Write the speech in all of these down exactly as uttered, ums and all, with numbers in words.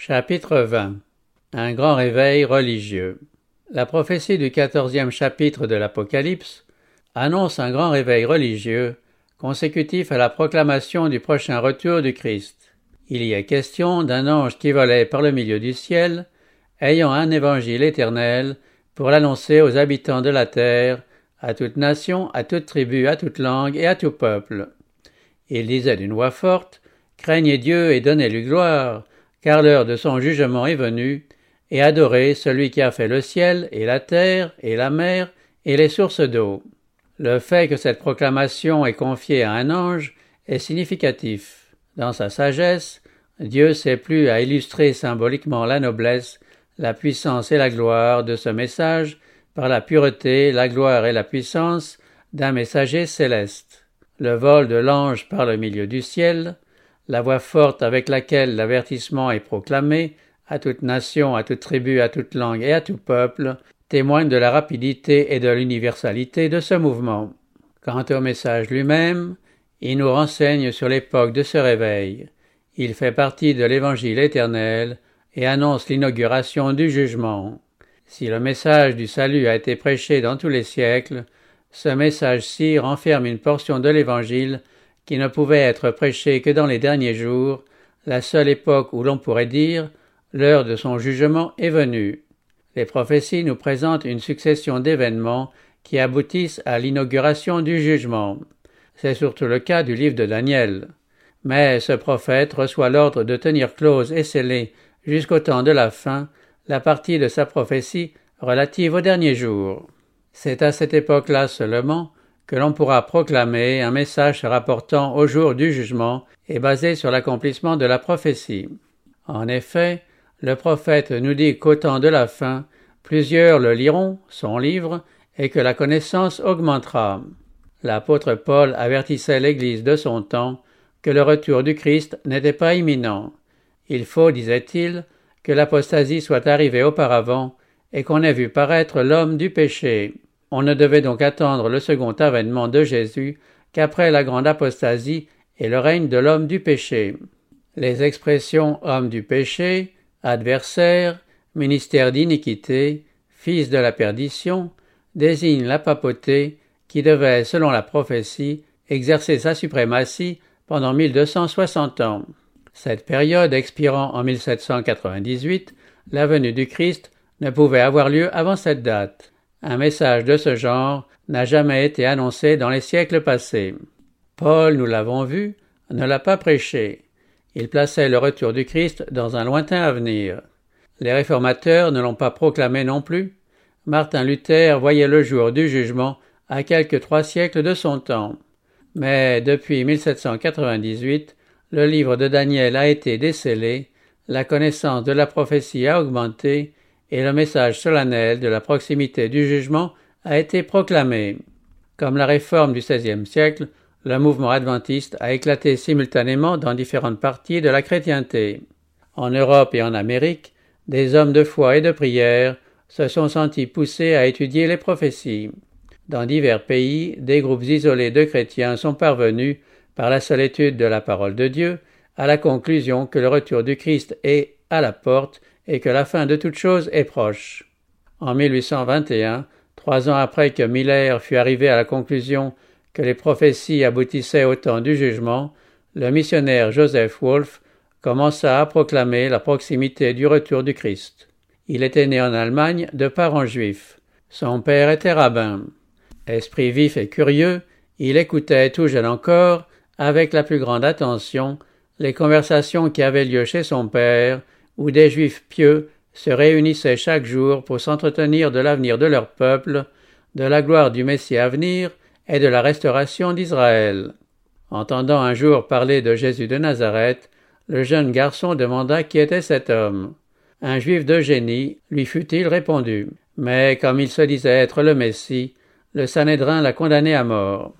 Chapitre vingt. Un grand réveil religieux. La prophétie du quatorzième chapitre de l'Apocalypse annonce un grand réveil religieux consécutif à la proclamation du prochain retour du Christ. Il y est question d'un ange qui volait par le milieu du ciel, ayant un évangile éternel pour l'annoncer aux habitants de la terre, à toute nation, à toute tribu, à toute langue et à tout peuple. Il disait d'une voix forte, « Craignez Dieu et donnez-lui gloire !» car l'heure de son jugement est venue, et adorez celui qui a fait le ciel et la terre et la mer et les sources d'eau. Le fait que cette proclamation est confiée à un ange est significatif. Dans sa sagesse, Dieu s'est plu à illustrer symboliquement la noblesse, la puissance et la gloire de ce message par la pureté, la gloire et la puissance d'un messager céleste. Le vol de l'ange par le milieu du ciel, la voix forte avec laquelle l'avertissement est proclamé, à toute nation, à toute tribu, à toute langue et à tout peuple, témoigne de la rapidité et de l'universalité de ce mouvement. Quant au message lui-même, il nous renseigne sur l'époque de ce réveil. Il fait partie de l'Évangile éternel et annonce l'inauguration du jugement. Si le message du salut a été prêché dans tous les siècles, ce message-ci renferme une portion de l'Évangile qui ne pouvait être prêché que dans les derniers jours, la seule époque où l'on pourrait dire « l'heure de son jugement est venue ». Les prophéties nous présentent une succession d'événements qui aboutissent à l'inauguration du jugement. C'est surtout le cas du livre de Daniel. Mais ce prophète reçoit l'ordre de tenir close et scellée jusqu'au temps de la fin la partie de sa prophétie relative aux derniers jours. C'est à cette époque-là seulement que l'on pourra proclamer un message se rapportant au jour du jugement et basé sur l'accomplissement de la prophétie. En effet, le prophète nous dit qu'au temps de la fin, plusieurs le liront, son livre, et que la connaissance augmentera. L'apôtre Paul avertissait l'Église de son temps que le retour du Christ n'était pas imminent. Il faut, disait-il, que l'apostasie soit arrivée auparavant et qu'on ait vu paraître l'homme du péché. On ne devait donc attendre le second avènement de Jésus qu'après la grande apostasie et le règne de l'homme du péché. Les expressions « homme du péché »,« adversaire »,« ministère d'iniquité »,« fils de la perdition » désignent la papauté qui devait, selon la prophétie, exercer sa suprématie pendant mille deux cent soixante ans. Cette période expirant en mille sept cent quatre-vingt-dix-huit, la venue du Christ ne pouvait avoir lieu avant cette date. Un message de ce genre n'a jamais été annoncé dans les siècles passés. Paul, nous l'avons vu, ne l'a pas prêché. Il plaçait le retour du Christ dans un lointain avenir. Les réformateurs ne l'ont pas proclamé non plus. Martin Luther voyait le jour du jugement à quelques trois siècles de son temps. Mais depuis mille sept cent quatre-vingt-dix-huit, le livre de Daniel a été décellé, la connaissance de la prophétie a augmenté, et le message solennel de la proximité du jugement a été proclamé. Comme la réforme du seizième siècle, le mouvement adventiste a éclaté simultanément dans différentes parties de la chrétienté. En Europe et en Amérique, des hommes de foi et de prière se sont sentis poussés à étudier les prophéties. Dans divers pays, des groupes isolés de chrétiens sont parvenus, par la seule étude de la parole de Dieu, à la conclusion que le retour du Christ est à la porte et que la fin de toute chose est proche. En mille huit cent vingt et un, trois ans après que Miller fut arrivé à la conclusion que les prophéties aboutissaient au temps du jugement, le missionnaire Joseph Wolff commença à proclamer la proximité du retour du Christ. Il était né en Allemagne de parents juifs. Son père était rabbin. Esprit vif et curieux, il écoutait tout jeune encore, avec la plus grande attention, les conversations qui avaient lieu chez son père, où des Juifs pieux se réunissaient chaque jour pour s'entretenir de l'avenir de leur peuple, de la gloire du Messie à venir et de la restauration d'Israël. Entendant un jour parler de Jésus de Nazareth, le jeune garçon demanda qui était cet homme. Un Juif de génie, lui fut-il répondu, mais comme il se disait être le Messie, le Sanhédrin l'a condamné à mort.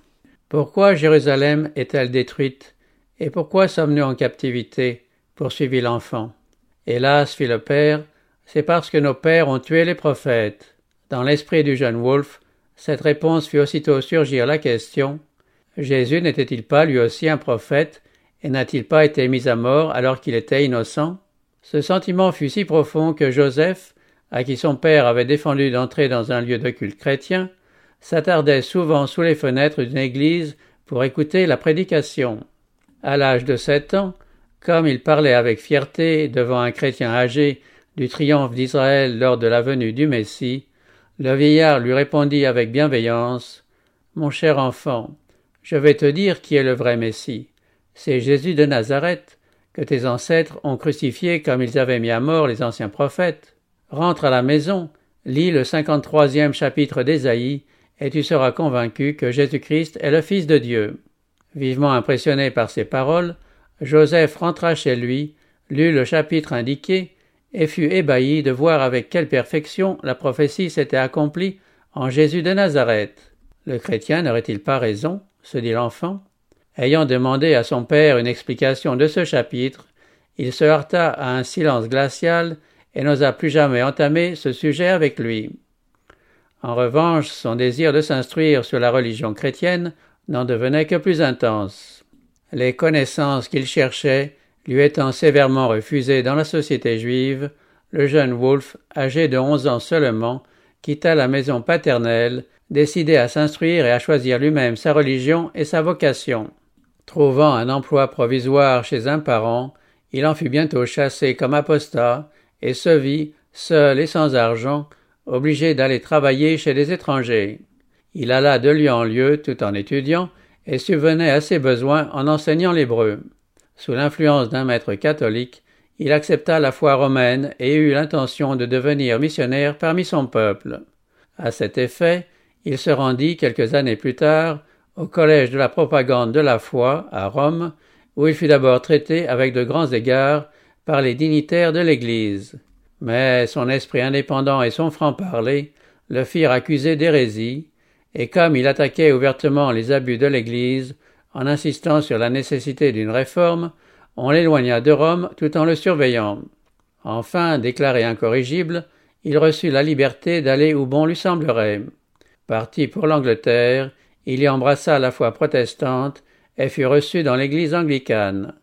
Pourquoi Jérusalem est-elle détruite et pourquoi sommes-nous en captivité? Poursuivit l'enfant. « Hélas, fit le père, c'est parce que nos pères ont tué les prophètes. » Dans l'esprit du jeune Wolff, cette réponse fit aussitôt surgir la question « Jésus n'était-il pas lui aussi un prophète et n'a-t-il pas été mis à mort alors qu'il était innocent ?» Ce sentiment fut si profond que Joseph, à qui son père avait défendu d'entrer dans un lieu de culte chrétien, s'attardait souvent sous les fenêtres d'une église pour écouter la prédication. À l'âge de sept ans, comme il parlait avec fierté devant un chrétien âgé du triomphe d'Israël lors de la venue du Messie, le vieillard lui répondit avec bienveillance « Mon cher enfant, je vais te dire qui est le vrai Messie. C'est Jésus de Nazareth, que tes ancêtres ont crucifié comme ils avaient mis à mort les anciens prophètes. Rentre à la maison, lis le cinquante-troisième chapitre d'Ésaïe, et tu seras convaincu que Jésus-Christ est le Fils de Dieu. » Vivement impressionné par ces paroles, Joseph rentra chez lui, lut le chapitre indiqué, et fut ébahi de voir avec quelle perfection la prophétie s'était accomplie en Jésus de Nazareth. Le chrétien n'aurait-il pas raison, se dit l'enfant. Ayant demandé à son père une explication de ce chapitre, il se heurta à un silence glacial et n'osa plus jamais entamer ce sujet avec lui. En revanche, son désir de s'instruire sur la religion chrétienne n'en devenait que plus intense. Les connaissances qu'il cherchait lui étant sévèrement refusées dans la société juive, le jeune Wolff, âgé de onze ans seulement, quitta la maison paternelle, décidé à s'instruire et à choisir lui-même sa religion et sa vocation. Trouvant un emploi provisoire chez un parent, il en fut bientôt chassé comme apostat et se vit, seul et sans argent, obligé d'aller travailler chez des étrangers. Il alla de lieu en lieu tout en étudiant et subvenait à ses besoins en enseignant l'hébreu. Sous l'influence d'un maître catholique, il accepta la foi romaine et eut l'intention de devenir missionnaire parmi son peuple. À cet effet, il se rendit quelques années plus tard au Collège de la propagande de la foi à Rome, où il fut d'abord traité avec de grands égards par les dignitaires de l'Église. Mais son esprit indépendant et son franc-parler le firent accuser d'hérésie, et comme il attaquait ouvertement les abus de l'Église en insistant sur la nécessité d'une réforme, on l'éloigna de Rome tout en le surveillant. Enfin, déclaré incorrigible, il reçut la liberté d'aller où bon lui semblerait. Parti pour l'Angleterre, il y embrassa la foi protestante et fut reçu dans l'église anglicane.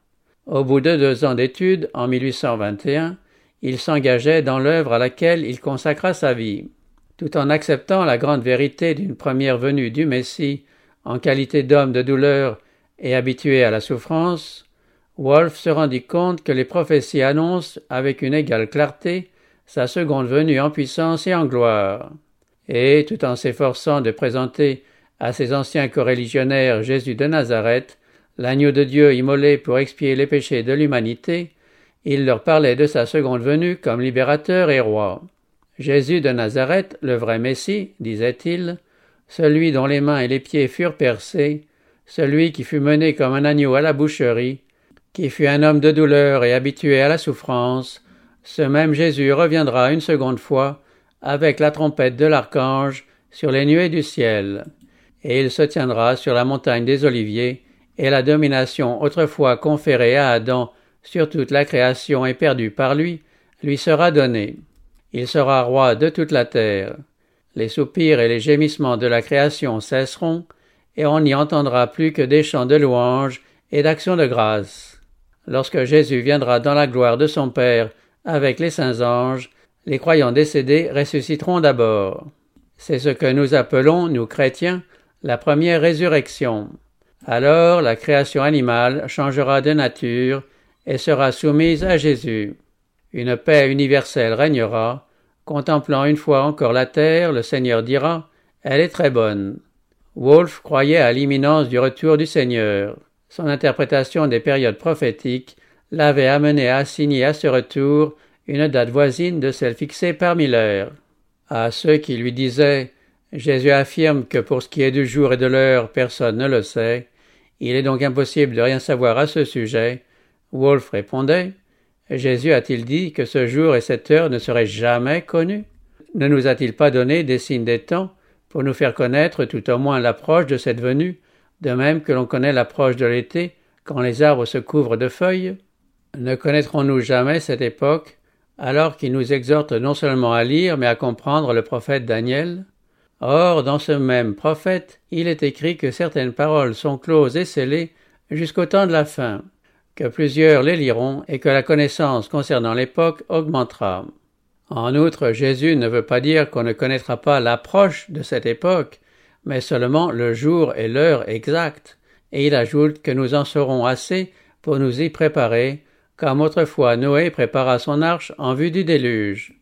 Au bout de deux ans d'études, en mille huit cent vingt et un, il s'engageait dans l'œuvre à laquelle il consacra sa vie. Tout en acceptant la grande vérité d'une première venue du Messie en qualité d'homme de douleur et habitué à la souffrance, Wolff se rendit compte que les prophéties annoncent avec une égale clarté sa seconde venue en puissance et en gloire. Et, tout en s'efforçant de présenter à ses anciens coreligionnaires Jésus de Nazareth, l'agneau de Dieu immolé pour expier les péchés de l'humanité, il leur parlait de sa seconde venue comme libérateur et roi. Jésus de Nazareth, le vrai Messie, disait-il, celui dont les mains et les pieds furent percés, celui qui fut mené comme un agneau à la boucherie, qui fut un homme de douleur et habitué à la souffrance, ce même Jésus reviendra une seconde fois avec la trompette de l'archange sur les nuées du ciel, et il se tiendra sur la montagne des Oliviers, et la domination autrefois conférée à Adam sur toute la création et perdue par lui, lui sera donnée. Il sera roi de toute la terre. Les soupirs et les gémissements de la création cesseront, et on n'y entendra plus que des chants de louanges et d'actions de grâce. Lorsque Jésus viendra dans la gloire de son Père avec les saints anges, les croyants décédés ressusciteront d'abord. C'est ce que nous appelons, nous chrétiens, la première résurrection. Alors la création animale changera de nature et sera soumise à Jésus. Une paix universelle régnera. Contemplant une fois encore la terre, le Seigneur dira « Elle est très bonne ». Wolff croyait à l'imminence du retour du Seigneur. Son interprétation des périodes prophétiques l'avait amené à assigner à ce retour une date voisine de celle fixée par Miller. À ceux qui lui disaient « Jésus affirme que pour ce qui est du jour et de l'heure, personne ne le sait. Il est donc impossible de rien savoir à ce sujet. » Wolff répondait « Jésus a-t-il dit que ce jour et cette heure ne seraient jamais connus? Ne nous a-t-il pas donné des signes des temps pour nous faire connaître tout au moins l'approche de cette venue, de même que l'on connaît l'approche de l'été quand les arbres se couvrent de feuilles? Ne connaîtrons-nous jamais cette époque ?» alors qu'il nous exhorte non seulement à lire, mais à comprendre le prophète Daniel. Or, dans ce même prophète, il est écrit que certaines paroles sont closes et scellées jusqu'au temps de la fin. que plusieurs les liront et que la connaissance concernant l'époque augmentera. En outre, Jésus ne veut pas dire qu'on ne connaîtra pas l'approche de cette époque, mais seulement le jour et l'heure exacte, et il ajoute que nous en saurons assez pour nous y préparer, comme autrefois Noé prépara son arche en vue du déluge.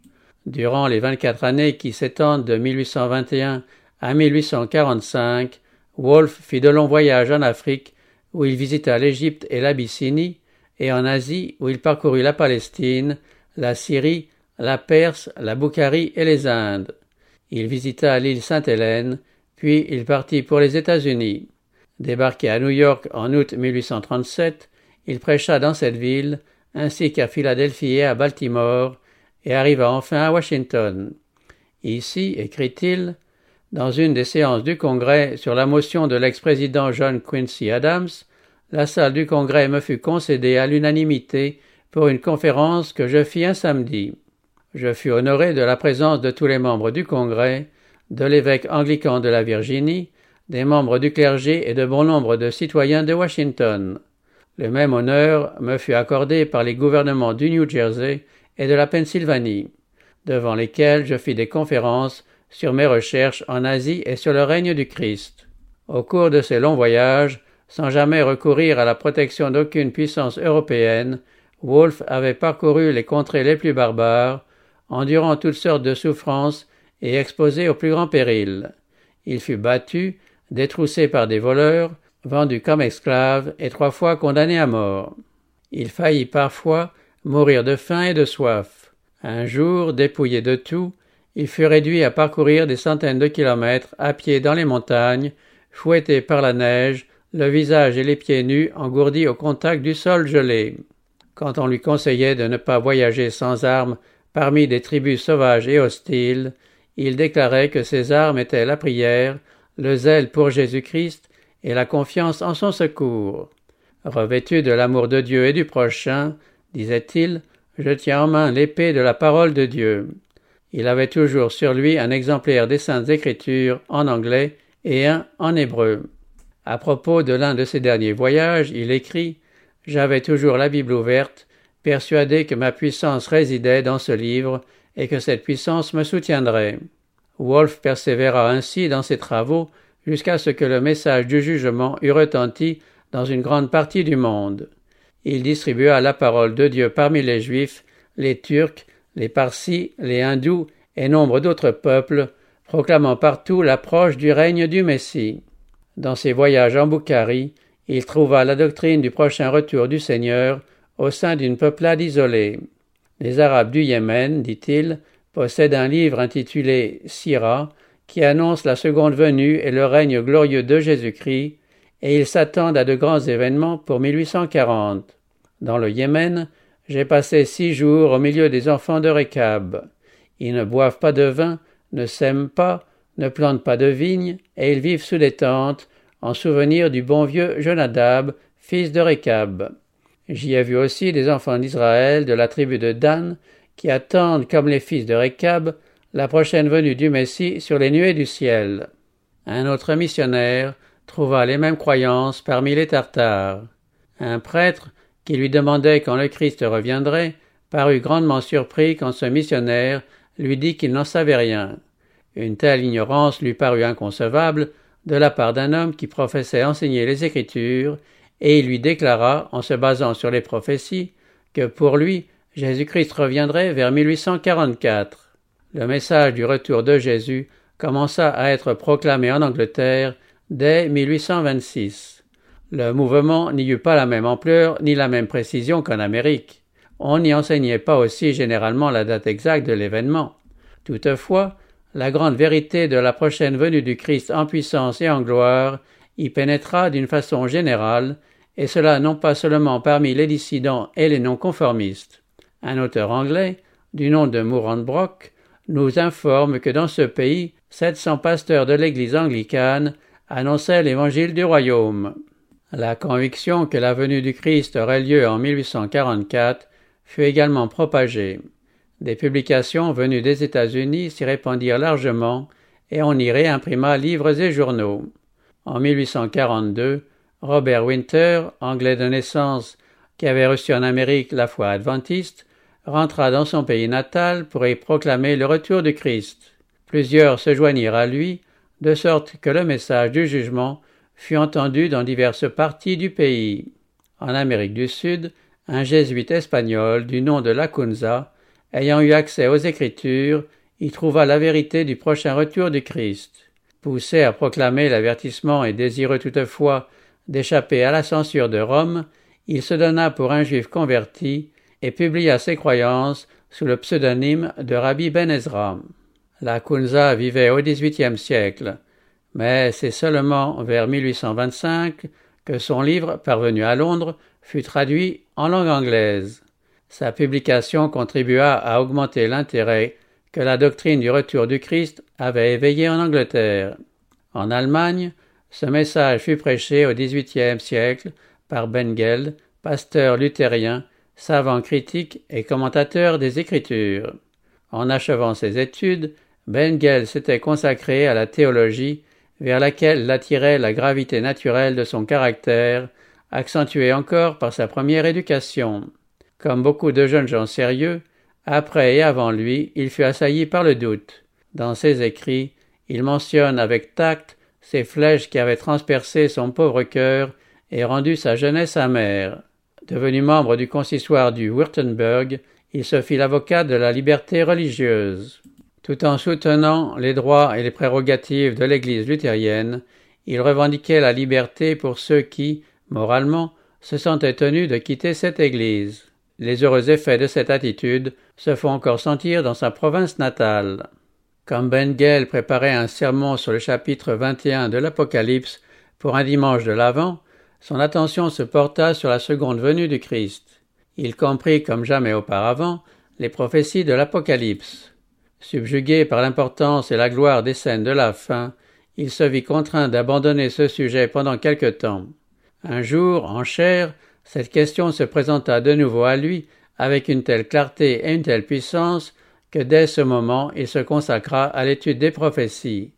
Durant les vingt-quatre années qui s'étendent de mille huit cent vingt et un à mille huit cent quarante-cinq, Wolff fit de longs voyages en Afrique, où il visita l'Égypte et l'Abyssinie, et en Asie, où il parcourut la Palestine, la Syrie, la Perse, la Boucharie et les Indes. Il visita l'île Sainte-Hélène, puis il partit pour les États-Unis. Débarqué à New York en août mille huit cent trente-sept, il prêcha dans cette ville, ainsi qu'à Philadelphie et à Baltimore, et arriva enfin à Washington. Ici, écrit-il, dans une des séances du Congrès sur la motion de l'ex-président John Quincy Adams, la salle du Congrès me fut concédée à l'unanimité pour une conférence que je fis un samedi. Je fus honoré de la présence de tous les membres du Congrès, de l'évêque anglican de la Virginie, des membres du clergé et de bon nombre de citoyens de Washington. Le même honneur me fut accordé par les gouvernements du New Jersey et de la Pennsylvanie, devant lesquels je fis des conférences sur mes recherches en Asie et sur le règne du Christ. Au cours de ces longs voyages, sans jamais recourir à la protection d'aucune puissance européenne, Wolff avait parcouru les contrées les plus barbares, endurant toutes sortes de souffrances et exposé au plus grand péril. Il fut battu, détroussé par des voleurs, vendu comme esclave et trois fois condamné à mort. Il faillit parfois mourir de faim et de soif. Un jour, dépouillé de tout, il fut réduit à parcourir des centaines de kilomètres à pied dans les montagnes, fouetté par la neige, le visage et les pieds nus engourdis au contact du sol gelé. Quand on lui conseillait de ne pas voyager sans armes, parmi des tribus sauvages et hostiles, il déclarait que ses armes étaient la prière, le zèle pour Jésus-Christ et la confiance en son secours. Revêtu de l'amour de Dieu et du prochain, disait-il, je tiens en main l'épée de la parole de Dieu. Il avait toujours sur lui un exemplaire des Saintes Écritures en anglais et un en hébreu. À propos de l'un de ses derniers voyages, il écrit « J'avais toujours la Bible ouverte, persuadé que ma puissance résidait dans ce livre et que cette puissance me soutiendrait. » Wolff persévéra ainsi dans ses travaux jusqu'à ce que le message du jugement eût retenti dans une grande partie du monde. Il distribua la parole de Dieu parmi les Juifs, les Turcs, les Parsis, les Hindous et nombre d'autres peuples, proclamant partout l'approche du règne du Messie. Dans ses voyages en Boucharie, il trouva la doctrine du prochain retour du Seigneur au sein d'une peuplade isolée. Les Arabes du Yémen, dit-il, possèdent un livre intitulé « Sira » qui annonce la seconde venue et le règne glorieux de Jésus-Christ, et ils s'attendent à de grands événements pour mille huit cent quarante. Dans le Yémen, j'ai passé six jours au milieu des enfants de Récab. Ils ne boivent pas de vin, ne sèment pas, ne plantent pas de vignes, et ils vivent sous des tentes, en souvenir du bon vieux Jonadab, fils de Récab. J'y ai vu aussi des enfants d'Israël de la tribu de Dan qui attendent, comme les fils de Récab, la prochaine venue du Messie sur les nuées du ciel. Un autre missionnaire trouva les mêmes croyances parmi les Tartares. Un prêtre, qui lui demandait quand le Christ reviendrait, parut grandement surpris quand ce missionnaire lui dit qu'il n'en savait rien. Une telle ignorance lui parut inconcevable de la part d'un homme qui professait enseigner les Écritures, et il lui déclara, en se basant sur les prophéties, que pour lui, Jésus-Christ reviendrait vers mille huit cent quarante-quatre. Le message du retour de Jésus commença à être proclamé en Angleterre dès mille huit cent vingt-six. Le mouvement n'y eut pas la même ampleur ni la même précision qu'en Amérique. On n'y enseignait pas aussi généralement la date exacte de l'événement. Toutefois, la grande vérité de la prochaine venue du Christ en puissance et en gloire y pénétra d'une façon générale, et cela non pas seulement parmi les dissidents et les non-conformistes. Un auteur anglais, du nom de Mourant Brock, nous informe que dans ce pays, sept cents pasteurs de l'Église anglicane annonçaient l'Évangile du Royaume. La conviction que la venue du Christ aurait lieu en mille huit cent quarante-quatre fut également propagée. Des publications venues des États-Unis s'y répandirent largement, et on y réimprima livres et journaux. En mille huit cent quarante-deux, Robert Winter, anglais de naissance qui avait reçu en Amérique la foi adventiste, rentra dans son pays natal pour y proclamer le retour du Christ. Plusieurs se joignirent à lui, de sorte que le message du jugement fut entendu dans diverses parties du pays. En Amérique du Sud, un jésuite espagnol du nom de Lacunza, ayant eu accès aux Écritures, y trouva la vérité du prochain retour du Christ. Poussé à proclamer l'avertissement et désireux toutefois d'échapper à la censure de Rome, il se donna pour un juif converti et publia ses croyances sous le pseudonyme de Rabbi Ben Ezra. Lacunza vivait au dix-huitième siècle, mais c'est seulement vers mille huit cent vingt-cinq que son livre, parvenu à Londres, fut traduit en langue anglaise. Sa publication contribua à augmenter l'intérêt que la doctrine du retour du Christ avait éveillé en Angleterre. En Allemagne, ce message fut prêché au dix-huitième siècle par Bengel, pasteur luthérien, savant critique et commentateur des Écritures. En achevant ses études, Bengel s'était consacré à la théologie vers laquelle l'attirait la gravité naturelle de son caractère, accentuée encore par sa première éducation. Comme beaucoup de jeunes gens sérieux, après et avant lui, il fut assailli par le doute. Dans ses écrits, il mentionne avec tact ces flèches qui avaient transpercé son pauvre cœur et rendu sa jeunesse amère. Devenu membre du consistoire du Württemberg, il se fit l'avocat de la liberté religieuse. Tout en soutenant les droits et les prérogatives de l'Église luthérienne, il revendiquait la liberté pour ceux qui, moralement, se sentaient tenus de quitter cette Église. Les heureux effets de cette attitude se font encore sentir dans sa province natale. Comme Bengel préparait un sermon sur le chapitre vingt et un de l'Apocalypse pour un dimanche de l'Avent, son attention se porta sur la seconde venue du Christ. Il comprit comme jamais auparavant les prophéties de l'Apocalypse. Subjugué par l'importance et la gloire des scènes de la fin, il se vit contraint d'abandonner ce sujet pendant quelque temps. Un jour, en chair, cette question se présenta de nouveau à lui avec une telle clarté et une telle puissance que dès ce moment il se consacra à l'étude des prophéties,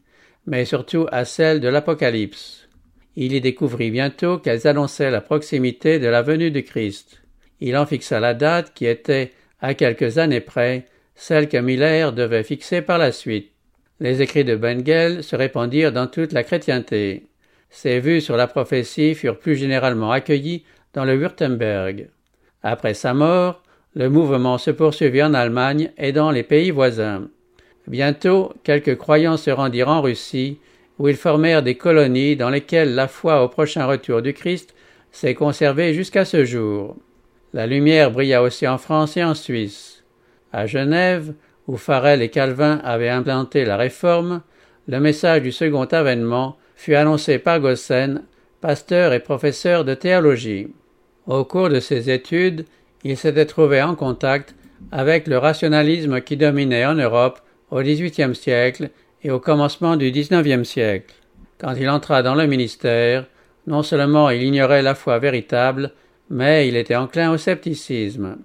mais surtout à celle de l'Apocalypse. Il y découvrit bientôt qu'elles annonçaient la proximité de la venue du Christ. Il en fixa la date qui était, à quelques années près, celle que Miller devait fixer par la suite. Les écrits de Bengel se répandirent dans toute la chrétienté. Ses vues sur la prophétie furent plus généralement accueillies dans le Württemberg. Après sa mort, le mouvement se poursuivit en Allemagne et dans les pays voisins. Bientôt, quelques croyants se rendirent en Russie, où ils formèrent des colonies dans lesquelles la foi au prochain retour du Christ s'est conservée jusqu'à ce jour. La lumière brilla aussi en France et en Suisse. À Genève, où Farel et Calvin avaient implanté la réforme, le message du second avènement fut annoncé par Gossen, pasteur et professeur de théologie. Au cours de ses études, il s'était trouvé en contact avec le rationalisme qui dominait en Europe au dix-huitième siècle et au commencement du dix-neuvième siècle. Quand il entra dans le ministère, non seulement il ignorait la foi véritable, mais il était enclin au scepticisme.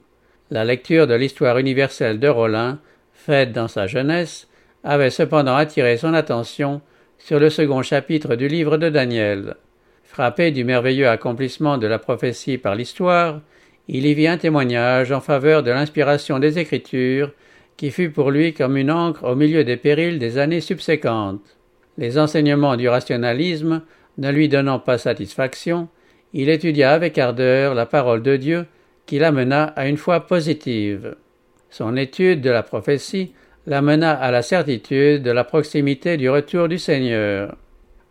La lecture de l'histoire universelle de Rollin, faite dans sa jeunesse, avait cependant attiré son attention sur le second chapitre du livre de Daniel. Frappé du merveilleux accomplissement de la prophétie par l'histoire, il y vit un témoignage en faveur de l'inspiration des Écritures qui fut pour lui comme une ancre au milieu des périls des années subséquentes. Les enseignements du rationalisme ne lui donnant pas satisfaction, il étudia avec ardeur la parole de Dieu qui l'amena à une foi positive. Son étude de la prophétie l'amena à la certitude de la proximité du retour du Seigneur.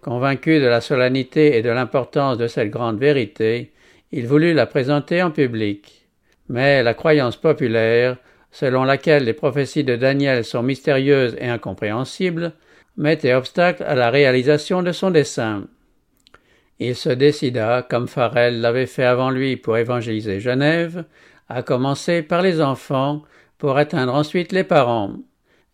Convaincu de la solennité et de l'importance de cette grande vérité, il voulut la présenter en public. Mais la croyance populaire, selon laquelle les prophéties de Daniel sont mystérieuses et incompréhensibles, mettait obstacle à la réalisation de son dessein. Il se décida, comme Farel l'avait fait avant lui pour évangéliser Genève, à commencer par les enfants pour atteindre ensuite les parents.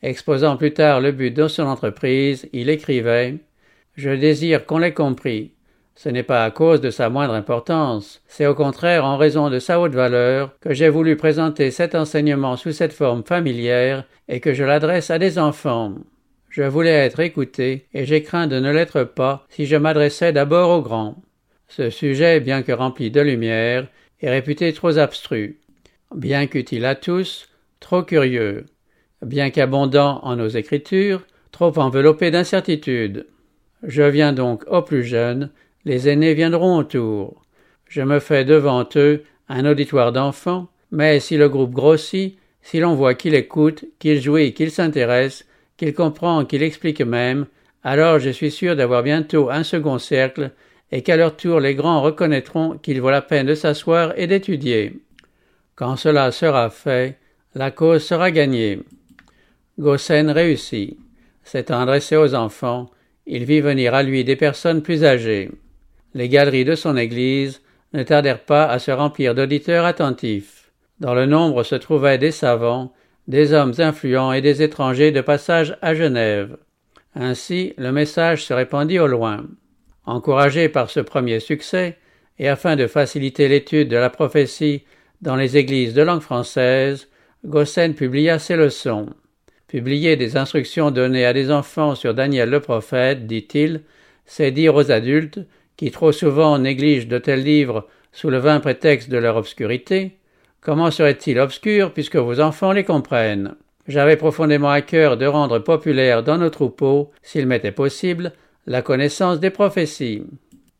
Exposant plus tard le but de son entreprise, il écrivait: « Je désire qu'on l'ait compris. Ce n'est pas à cause de sa moindre importance, c'est au contraire en raison de sa haute valeur que j'ai voulu présenter cet enseignement sous cette forme familière et que je l'adresse à des enfants. Je voulais être écouté et j'ai craint de ne l'être pas si je m'adressais d'abord aux grands. » Ce sujet, bien que rempli de lumière, est réputé trop abstrus, bien qu'utile à tous, trop curieux, bien qu'abondant en nos écritures, trop enveloppé d'incertitudes. Je viens donc au plus jeune, les aînés viendront autour. Je me fais devant eux un auditoire d'enfants, mais si le groupe grossit, si l'on voit qu'il écoute, qu'il jouit, qu'il s'intéresse, qu'il comprend, qu'il explique même, alors je suis sûr d'avoir bientôt un second cercle et qu'à leur tour les grands reconnaîtront qu'il vaut la peine de s'asseoir et d'étudier. Quand cela sera fait, la cause sera gagnée. Gossen réussit. S'étant adressé aux enfants, il vit venir à lui des personnes plus âgées. Les galeries de son église ne tardèrent pas à se remplir d'auditeurs attentifs. Dans le nombre se trouvaient des savants, des hommes influents et des étrangers de passage à Genève. Ainsi, le message se répandit au loin. Encouragé par ce premier succès, et afin de faciliter l'étude de la prophétie dans les églises de langue française, Gossen publia ses leçons. Publier des instructions données à des enfants sur Daniel le prophète, dit-il, c'est dire aux adultes, qui trop souvent négligent de tels livres sous le vain prétexte de leur obscurité, comment serait-il obscur puisque vos enfants les comprennent? J'avais profondément à cœur de rendre populaire dans nos troupeaux, s'il m'était possible, la connaissance des prophéties.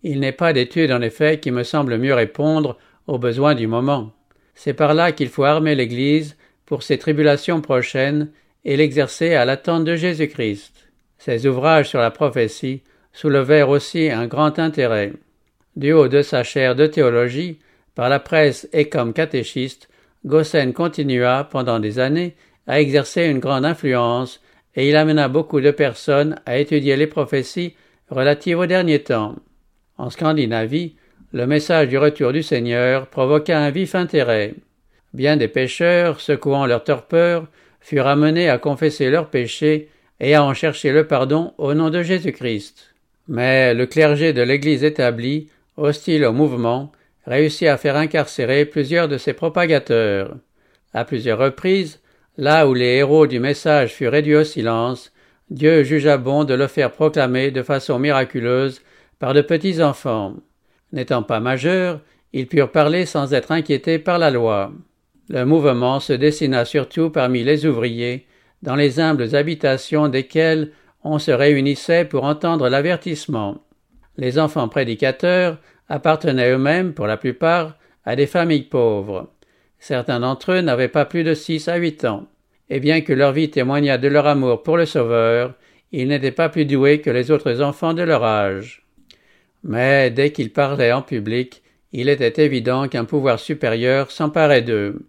Il n'est pas d'étude en effet qui me semble mieux répondre aux besoins du moment. C'est par là qu'il faut armer l'Église pour ses tribulations prochaines et l'exercer à l'attente de Jésus-Christ. Ses ouvrages sur la prophétie soulevèrent aussi un grand intérêt. Du haut de sa chaire de théologie, par la presse et comme catéchiste, Gossen continua pendant des années à exercer une grande influence et il amena beaucoup de personnes à étudier les prophéties relatives aux derniers temps. En Scandinavie, le message du retour du Seigneur provoqua un vif intérêt. Bien des pécheurs, secouant leur torpeur, furent amenés à confesser leurs péchés et à en chercher le pardon au nom de Jésus-Christ. Mais le clergé de l'Église établie, hostile au mouvement, réussit à faire incarcérer plusieurs de ses propagateurs. À plusieurs reprises, là où les héros du message furent réduits au silence, Dieu jugea bon de le faire proclamer de façon miraculeuse par de petits enfants. N'étant pas majeurs, ils purent parler sans être inquiétés par la loi. Le mouvement se dessina surtout parmi les ouvriers, dans les humbles habitations desquelles on se réunissait pour entendre l'avertissement. Les enfants prédicateurs appartenaient eux-mêmes, pour la plupart, à des familles pauvres. Certains d'entre eux n'avaient pas plus de six à huit ans, et bien que leur vie témoignât de leur amour pour le Sauveur, ils n'étaient pas plus doués que les autres enfants de leur âge. Mais dès qu'ils parlaient en public, il était évident qu'un pouvoir supérieur s'emparait d'eux.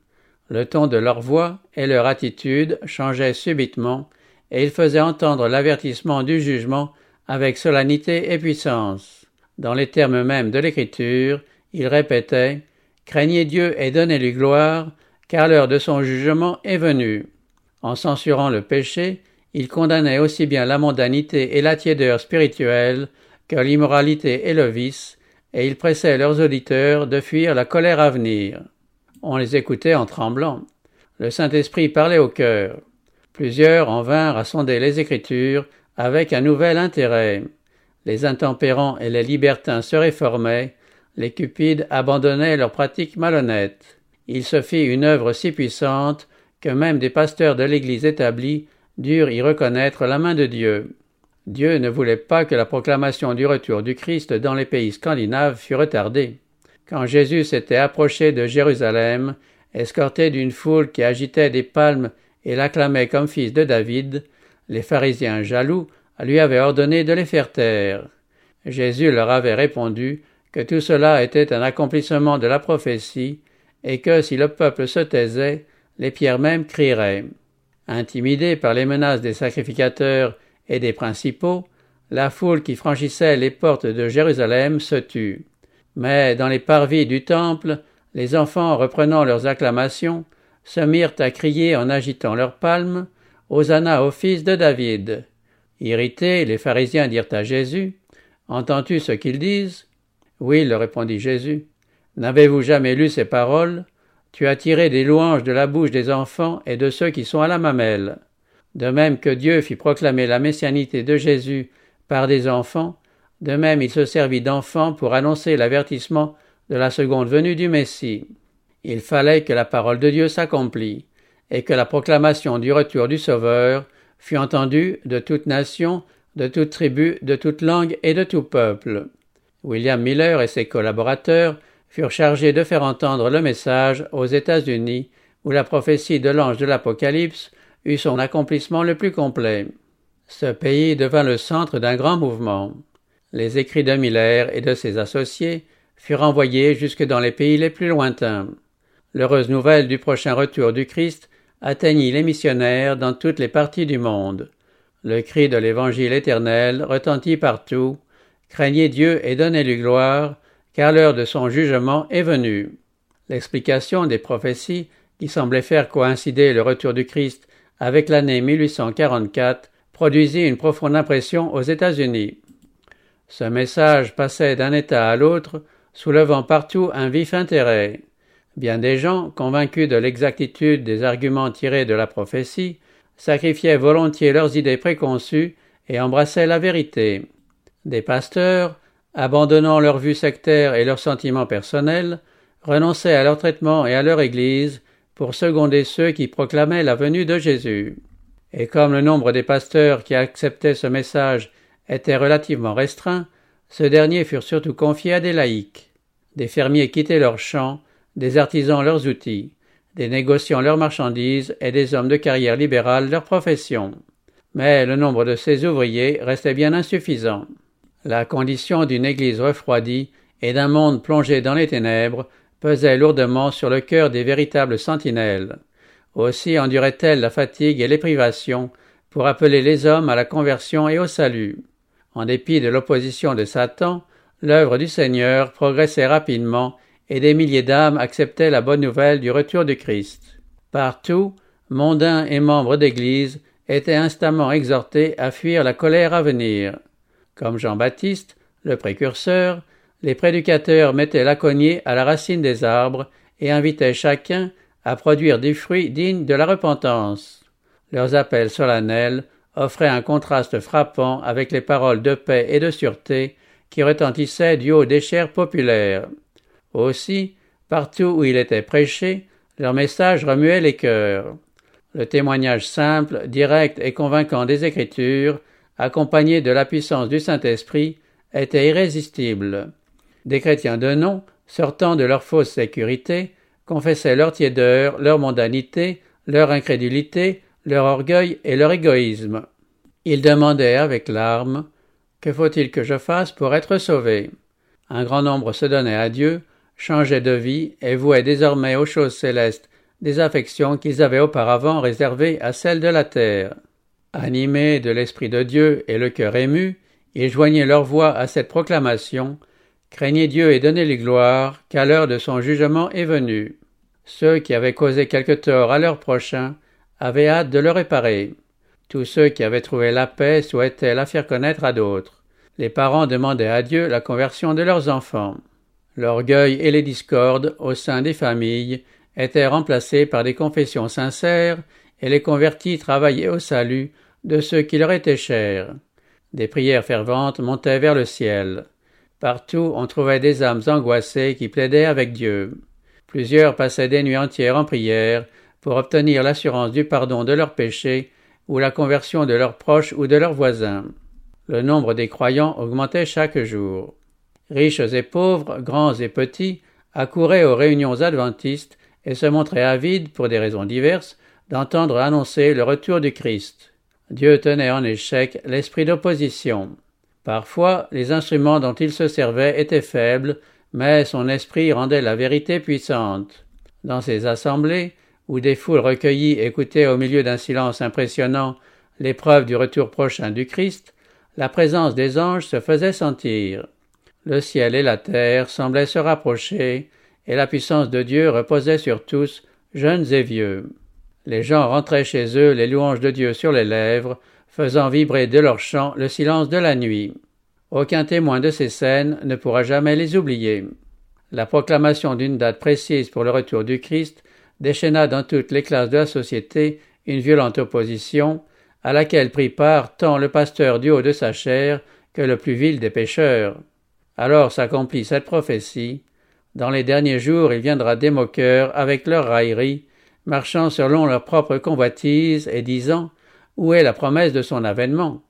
Le ton de leur voix et leur attitude changeaient subitement, et ils faisaient entendre l'avertissement du jugement avec solennité et puissance. Dans les termes mêmes de l'Écriture, ils répétaient « Craignez Dieu et donnez-lui gloire, car l'heure de son jugement est venue ». En censurant le péché, ils condamnaient aussi bien la mondanité et la tiédeur spirituelle que l'immoralité et le vice, et ils pressaient leurs auditeurs de fuir la colère à venir. On les écoutait en tremblant. Le Saint-Esprit parlait au cœur. Plusieurs en vinrent à sonder les Écritures avec un nouvel intérêt. Les intempérants et les libertins se réformaient, les cupides abandonnaient leurs pratiques malhonnêtes. Il se fit une œuvre si puissante que même des pasteurs de l'Église établie durent y reconnaître la main de Dieu. Dieu ne voulait pas que la proclamation du retour du Christ dans les pays scandinaves fût retardée. Quand Jésus s'était approché de Jérusalem, escorté d'une foule qui agitait des palmes et l'acclamait comme fils de David, les pharisiens jaloux lui avaient ordonné de les faire taire. Jésus leur avait répondu que tout cela était un accomplissement de la prophétie et que si le peuple se taisait, les pierres mêmes crieraient. Intimidés par les menaces des sacrificateurs et des principaux, la foule qui franchissait les portes de Jérusalem se tut. Mais dans les parvis du temple, les enfants, reprenant leurs acclamations, se mirent à crier en agitant leurs palmes « Hosanna au fils de David !» Irrités, les pharisiens dirent à Jésus « Entends-tu ce qu'ils disent ?»« Oui, leur répondit Jésus. »« N'avez-vous jamais lu ces paroles ? Tu as tiré des louanges de la bouche des enfants et de ceux qui sont à la mamelle. » De même que Dieu fit proclamer la messianité de Jésus par des enfants, de même il se servit d'enfants pour annoncer l'avertissement de la seconde venue du Messie. Il fallait que la parole de Dieu s'accomplît et que la proclamation du retour du Sauveur fût entendue de toute nation, de toute tribu, de toute langue et de tout peuple. William Miller et ses collaborateurs furent chargés de faire entendre le message aux États-Unis, où la prophétie de l'ange de l'Apocalypse eut son accomplissement le plus complet. Ce pays devint le centre d'un grand mouvement. Les écrits de Miller et de ses associés furent envoyés jusque dans les pays les plus lointains. L'heureuse nouvelle du prochain retour du Christ atteignit les missionnaires dans toutes les parties du monde. Le cri de l'Évangile éternel retentit partout. Craignez Dieu et donnez-lui gloire, car l'heure de son jugement est venue. L'explication des prophéties qui semblait faire coïncider le retour du Christ avec l'année mille huit cent quarante-quatre produisit une profonde impression aux États-Unis. Ce message passait d'un État à l'autre, soulevant partout un vif intérêt. Bien des gens, convaincus de l'exactitude des arguments tirés de la prophétie, sacrifiaient volontiers leurs idées préconçues et embrassaient la vérité. Des pasteurs, abandonnant leur vue sectaire et leurs sentiments personnels, renonçaient à leur traitement et à leur Église pour seconder ceux qui proclamaient la venue de Jésus. Et comme le nombre des pasteurs qui acceptaient ce message était relativement restreint, ce dernier fut surtout confié à des laïcs. Des fermiers quittaient leurs champs, des artisans leurs outils, des négociants leurs marchandises et des hommes de carrière libérale leurs professions. Mais le nombre de ces ouvriers restait bien insuffisant. La condition d'une Église refroidie et d'un monde plongé dans les ténèbres pesait lourdement sur le cœur des véritables sentinelles. Aussi endurait-elle la fatigue et les privations pour appeler les hommes à la conversion et au salut. En dépit de l'opposition de Satan, l'œuvre du Seigneur progressait rapidement et des milliers d'âmes acceptaient la bonne nouvelle du retour du Christ. Partout, mondains et membres d'Église étaient instamment exhortés à fuir la colère à venir. Comme Jean-Baptiste, le précurseur, les prédicateurs mettaient la cognée à la racine des arbres et invitaient chacun à produire des fruits dignes de la repentance. Leurs appels solennels offraient un contraste frappant avec les paroles de paix et de sûreté qui retentissaient du haut des chairs populaires. Aussi, partout où il était prêché, leur message remuait les cœurs. Le témoignage simple, direct et convaincant des Écritures, accompagné de la puissance du Saint-Esprit, était irrésistible. Des chrétiens de nom, sortant de leur fausse sécurité, confessaient leur tiédeur, leur mondanité, leur incrédulité, leur orgueil et leur égoïsme. Ils demandaient avec larmes « Que faut-il que je fasse pour être sauvé ?» Un grand nombre se donnait à Dieu, changeait de vie et vouait désormais aux choses célestes des affections qu'ils avaient auparavant réservées à celles de la terre. Animés de l'Esprit de Dieu et le cœur ému, ils joignaient leur voix à cette proclamation « Craignez Dieu et donnez-lui gloire, car l'heure de son jugement est venue. » Ceux qui avaient causé quelque tort à leur prochain avaient hâte de le réparer. Tous ceux qui avaient trouvé la paix souhaitaient la faire connaître à d'autres. Les parents demandaient à Dieu la conversion de leurs enfants. L'orgueil et les discordes au sein des familles étaient remplacés par des confessions sincères et les convertis travaillaient au salut de ceux qui leur étaient chers. Des prières ferventes montaient vers le ciel. Partout, on trouvait des âmes angoissées qui plaidaient avec Dieu. Plusieurs passaient des nuits entières en prière pour obtenir l'assurance du pardon de leurs péchés ou la conversion de leurs proches ou de leurs voisins. Le nombre des croyants augmentait chaque jour. Riches et pauvres, grands et petits, accouraient aux réunions adventistes et se montraient avides, pour des raisons diverses, d'entendre annoncer le retour du Christ. Dieu tenait en échec l'esprit d'opposition. Parfois, les instruments dont il se servait étaient faibles, mais son esprit rendait la vérité puissante. Dans ces assemblées, où des foules recueillies écoutaient au milieu d'un silence impressionnant les preuves du retour prochain du Christ, la présence des anges se faisait sentir. Le ciel et la terre semblaient se rapprocher, et la puissance de Dieu reposait sur tous, jeunes et vieux. Les gens rentraient chez eux les louanges de Dieu sur les lèvres, faisant vibrer de leurs chants le silence de la nuit. Aucun témoin de ces scènes ne pourra jamais les oublier. La proclamation d'une date précise pour le retour du Christ déchaîna dans toutes les classes de la société une violente opposition, à laquelle prit part tant le pasteur du haut de sa chair que le plus vil des pécheurs. Alors s'accomplit cette prophétie. Dans les derniers jours, il viendra des moqueurs avec leurs railleries, marchant selon leur propre convoitise et disant « Où est la promesse de son avènement ?»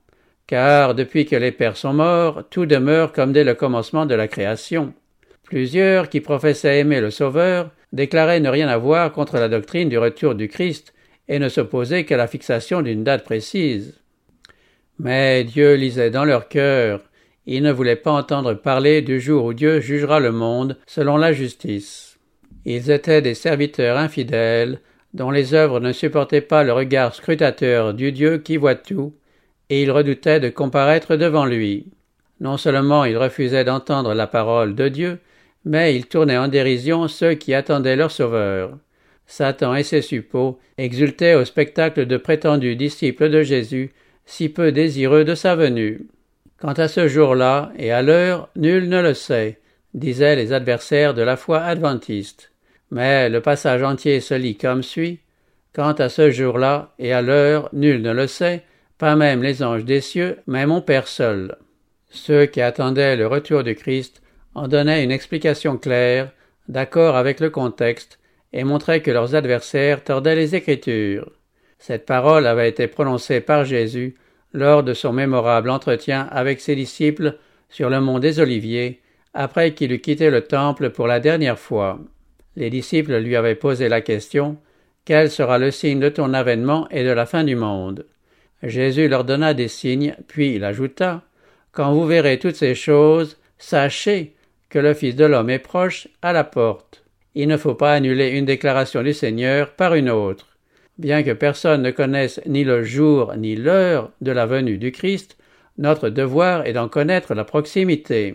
Car depuis que les pères sont morts, tout demeure comme dès le commencement de la création. Plusieurs qui professaient aimer le Sauveur déclaraient ne rien avoir contre la doctrine du retour du Christ et ne s'opposaient qu'à la fixation d'une date précise. Mais Dieu lisait dans leur cœur. Ils ne voulaient pas entendre parler du jour où Dieu jugera le monde selon la justice. Ils étaient des serviteurs infidèles dont les œuvres ne supportaient pas le regard scrutateur du Dieu qui voit tout, et ils redoutaient de comparaître devant lui. Non seulement ils refusaient d'entendre la parole de Dieu, mais ils tournaient en dérision ceux qui attendaient leur sauveur. Satan et ses suppôts exultaient au spectacle de prétendus disciples de Jésus, si peu désireux de sa venue. Quant à ce jour-là et à l'heure, nul ne le sait, disaient les adversaires de la foi adventiste. Mais le passage entier se lit comme suit. Quant à ce jour-là et à l'heure, nul ne le sait, pas même les anges des cieux, mais mon Père seul. Ceux qui attendaient le retour du Christ en donnaient une explication claire, d'accord avec le contexte, et montraient que leurs adversaires tordaient les Écritures. Cette parole avait été prononcée par Jésus lors de son mémorable entretien avec ses disciples sur le mont des Oliviers, après qu'il eut quitté le temple pour la dernière fois. Les disciples lui avaient posé la question « Quel sera le signe de ton avènement et de la fin du monde ?» Jésus leur donna des signes, puis il ajouta « Quand vous verrez toutes ces choses, sachez que le Fils de l'homme est proche à la porte. Il ne faut pas annuler une déclaration du Seigneur par une autre. » Bien que personne ne connaisse ni le jour ni l'heure de la venue du Christ, notre devoir est d'en connaître la proximité.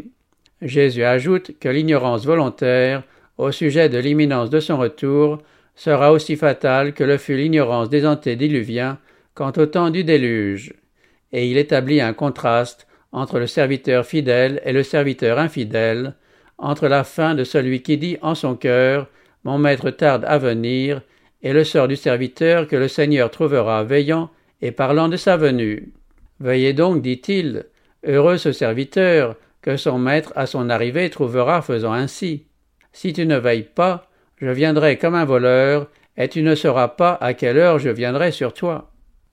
Jésus ajoute que l'ignorance volontaire au sujet de l'imminence de son retour sera aussi fatale que le fut l'ignorance des antédiluviens quant au temps du déluge. Et il établit un contraste entre le serviteur fidèle et le serviteur infidèle, entre la fin de celui qui dit en son cœur « Mon maître tarde à venir » et le sort du serviteur que le Seigneur trouvera veillant et parlant de sa venue. Veillez donc, dit-il, heureux ce serviteur, que son maître à son arrivée trouvera faisant ainsi. Si tu ne veilles pas, je viendrai comme un voleur, et tu ne sauras pas à quelle heure je viendrai sur toi.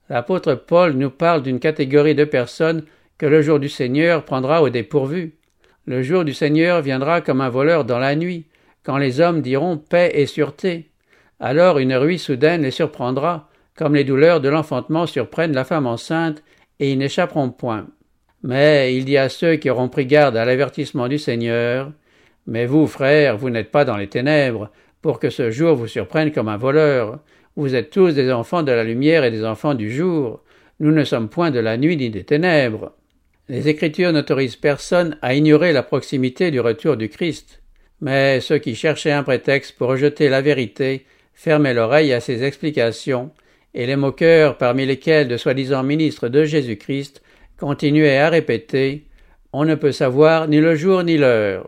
L'apôtre Paul nous parle d'une catégorie de personnes que le jour du Seigneur prendra au dépourvu. Le jour du Seigneur viendra comme un voleur dans la nuit, quand les hommes diront paix et sûreté. Alors une ruine soudaine les surprendra, comme les douleurs de l'enfantement surprennent la femme enceinte, et ils n'échapperont point. Mais il dit à ceux qui auront pris garde à l'avertissement du Seigneur, « Mais vous, frères, vous n'êtes pas dans les ténèbres, pour que ce jour vous surprenne comme un voleur. Vous êtes tous des enfants de la lumière et des enfants du jour. Nous ne sommes point de la nuit ni des ténèbres. » Les Écritures n'autorisent personne à ignorer la proximité du retour du Christ. Mais ceux qui cherchaient un prétexte pour rejeter la vérité fermaient l'oreille à ses explications, et les moqueurs, parmi lesquels de soi-disant ministres de Jésus-Christ, continuaient à répéter « On ne peut savoir ni le jour ni l'heure ».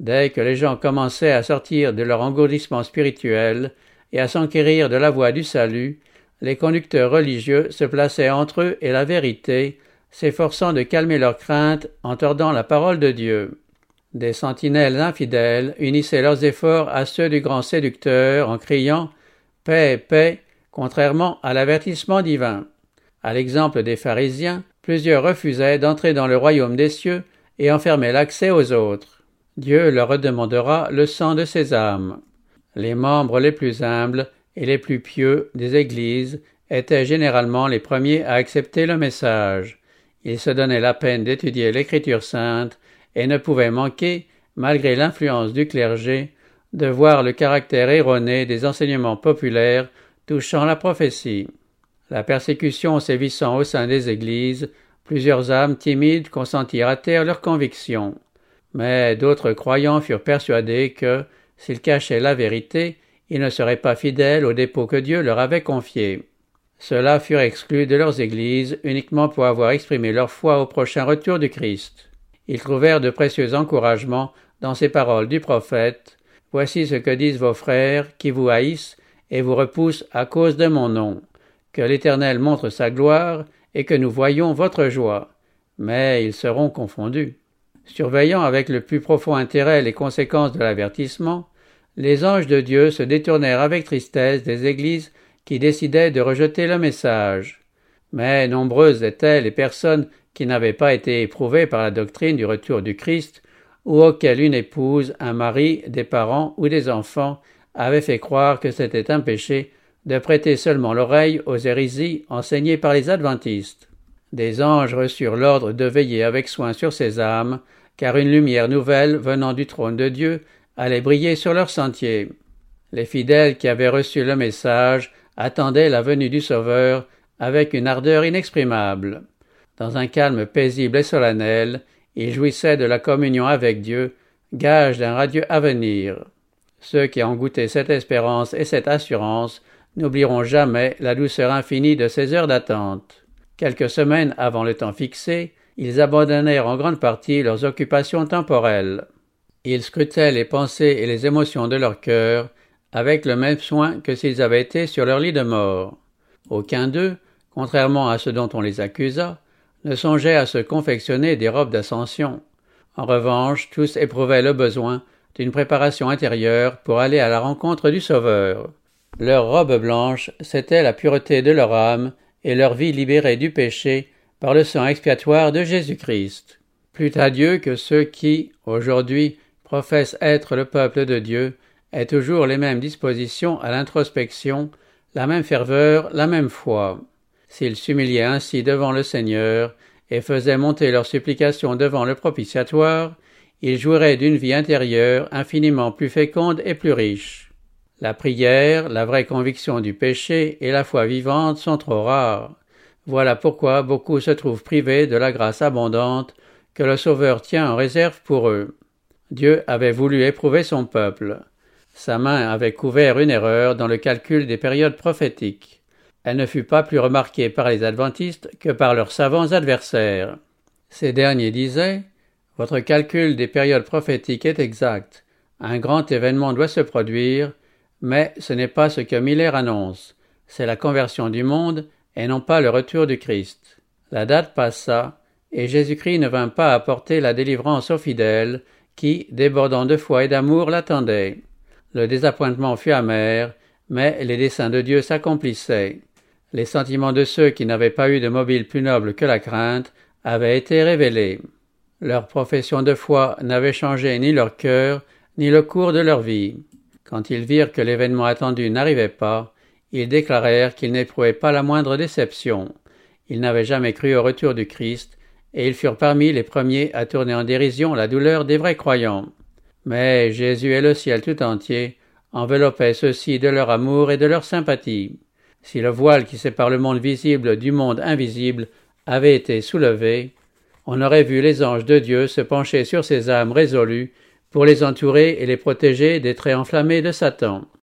Dès que les gens commençaient à sortir de leur engourdissement spirituel et à s'enquérir de la voie du salut, les conducteurs religieux se plaçaient entre eux et la vérité, s'efforçant de calmer leurs craintes en tordant la parole de Dieu. Des sentinelles infidèles unissaient leurs efforts à ceux du grand séducteur en criant « Paix, paix », contrairement à l'avertissement divin. À l'exemple des pharisiens, plusieurs refusaient d'entrer dans le royaume des cieux et enfermaient l'accès aux autres. Dieu leur redemandera le sang de ses âmes. Les membres les plus humbles et les plus pieux des églises étaient généralement les premiers à accepter le message. Ils se donnaient la peine d'étudier l'Écriture sainte et ne pouvait manquer, malgré l'influence du clergé, de voir le caractère erroné des enseignements populaires touchant la prophétie. La persécution sévissant au sein des églises, plusieurs âmes timides consentirent à taire leurs convictions. Mais d'autres croyants furent persuadés que, s'ils cachaient la vérité, ils ne seraient pas fidèles au dépôt que Dieu leur avait confié. Ceux-là furent exclus de leurs églises uniquement pour avoir exprimé leur foi au prochain retour du Christ. Ils trouvèrent de précieux encouragements dans ces paroles du prophète. « Voici ce que disent vos frères qui vous haïssent et vous repoussent à cause de mon nom. Que l'Éternel montre sa gloire et que nous voyions votre joie. Mais ils seront confondus. » Surveillant avec le plus profond intérêt les conséquences de l'avertissement, les anges de Dieu se détournèrent avec tristesse des églises qui décidaient de rejeter le message. Mais nombreuses étaient les personnes qui n'avaient pas été éprouvées par la doctrine du retour du Christ ou auxquelles une épouse, un mari, des parents ou des enfants avaient fait croire que c'était un péché de prêter seulement l'oreille aux hérésies enseignées par les adventistes. Des anges reçurent l'ordre de veiller avec soin sur ces âmes, car une lumière nouvelle venant du trône de Dieu allait briller sur leur sentier. Les fidèles qui avaient reçu le message attendaient la venue du Sauveur avec une ardeur inexprimable. Dans un calme paisible et solennel, ils jouissaient de la communion avec Dieu, gage d'un radieux avenir. Ceux qui ont goûté cette espérance et cette assurance n'oublieront jamais la douceur infinie de ces heures d'attente. Quelques semaines avant le temps fixé, ils abandonnèrent en grande partie leurs occupations temporelles. Ils scrutaient les pensées et les émotions de leur cœur avec le même soin que s'ils avaient été sur leur lit de mort. Aucun d'eux, contrairement à ce dont on les accusa, ne songeait à se confectionner des robes d'ascension. En revanche, tous éprouvaient le besoin d'une préparation intérieure pour aller à la rencontre du Sauveur. Leur robe blanche, c'était la pureté de leur âme et leur vie libérée du péché par le sang expiatoire de Jésus-Christ. Plût à Dieu que ceux qui, aujourd'hui, professent être le peuple de Dieu, aient toujours les mêmes dispositions à l'introspection, la même ferveur, la même foi. S'ils s'humiliaient ainsi devant le Seigneur et faisaient monter leurs supplications devant le propitiatoire, ils jouiraient d'une vie intérieure infiniment plus féconde et plus riche. La prière, la vraie conviction du péché et la foi vivante sont trop rares. Voilà pourquoi beaucoup se trouvent privés de la grâce abondante que le Sauveur tient en réserve pour eux. Dieu avait voulu éprouver son peuple. Sa main avait couvert une erreur dans le calcul des périodes prophétiques. Elle ne fut pas plus remarquée par les adventistes que par leurs savants adversaires. Ces derniers disaient « Votre calcul des périodes prophétiques est exact. Un grand événement doit se produire. » Mais ce n'est pas ce que Miller annonce, c'est la conversion du monde et non pas le retour du Christ. La date passa, et Jésus-Christ ne vint pas apporter la délivrance aux fidèles qui, débordant de foi et d'amour, l'attendaient. Le désappointement fut amer, mais les desseins de Dieu s'accomplissaient. Les sentiments de ceux qui n'avaient pas eu de mobile plus noble que la crainte avaient été révélés. Leur profession de foi n'avait changé ni leur cœur, ni le cours de leur vie. Quand ils virent que l'événement attendu n'arrivait pas, ils déclarèrent qu'ils n'éprouvaient pas la moindre déception. Ils n'avaient jamais cru au retour du Christ, et ils furent parmi les premiers à tourner en dérision la douleur des vrais croyants. Mais Jésus et le ciel tout entier enveloppaient ceux-ci de leur amour et de leur sympathie. Si le voile qui sépare le monde visible du monde invisible avait été soulevé, on aurait vu les anges de Dieu se pencher sur ces âmes résolues pour les entourer et les protéger des traits enflammés de Satan.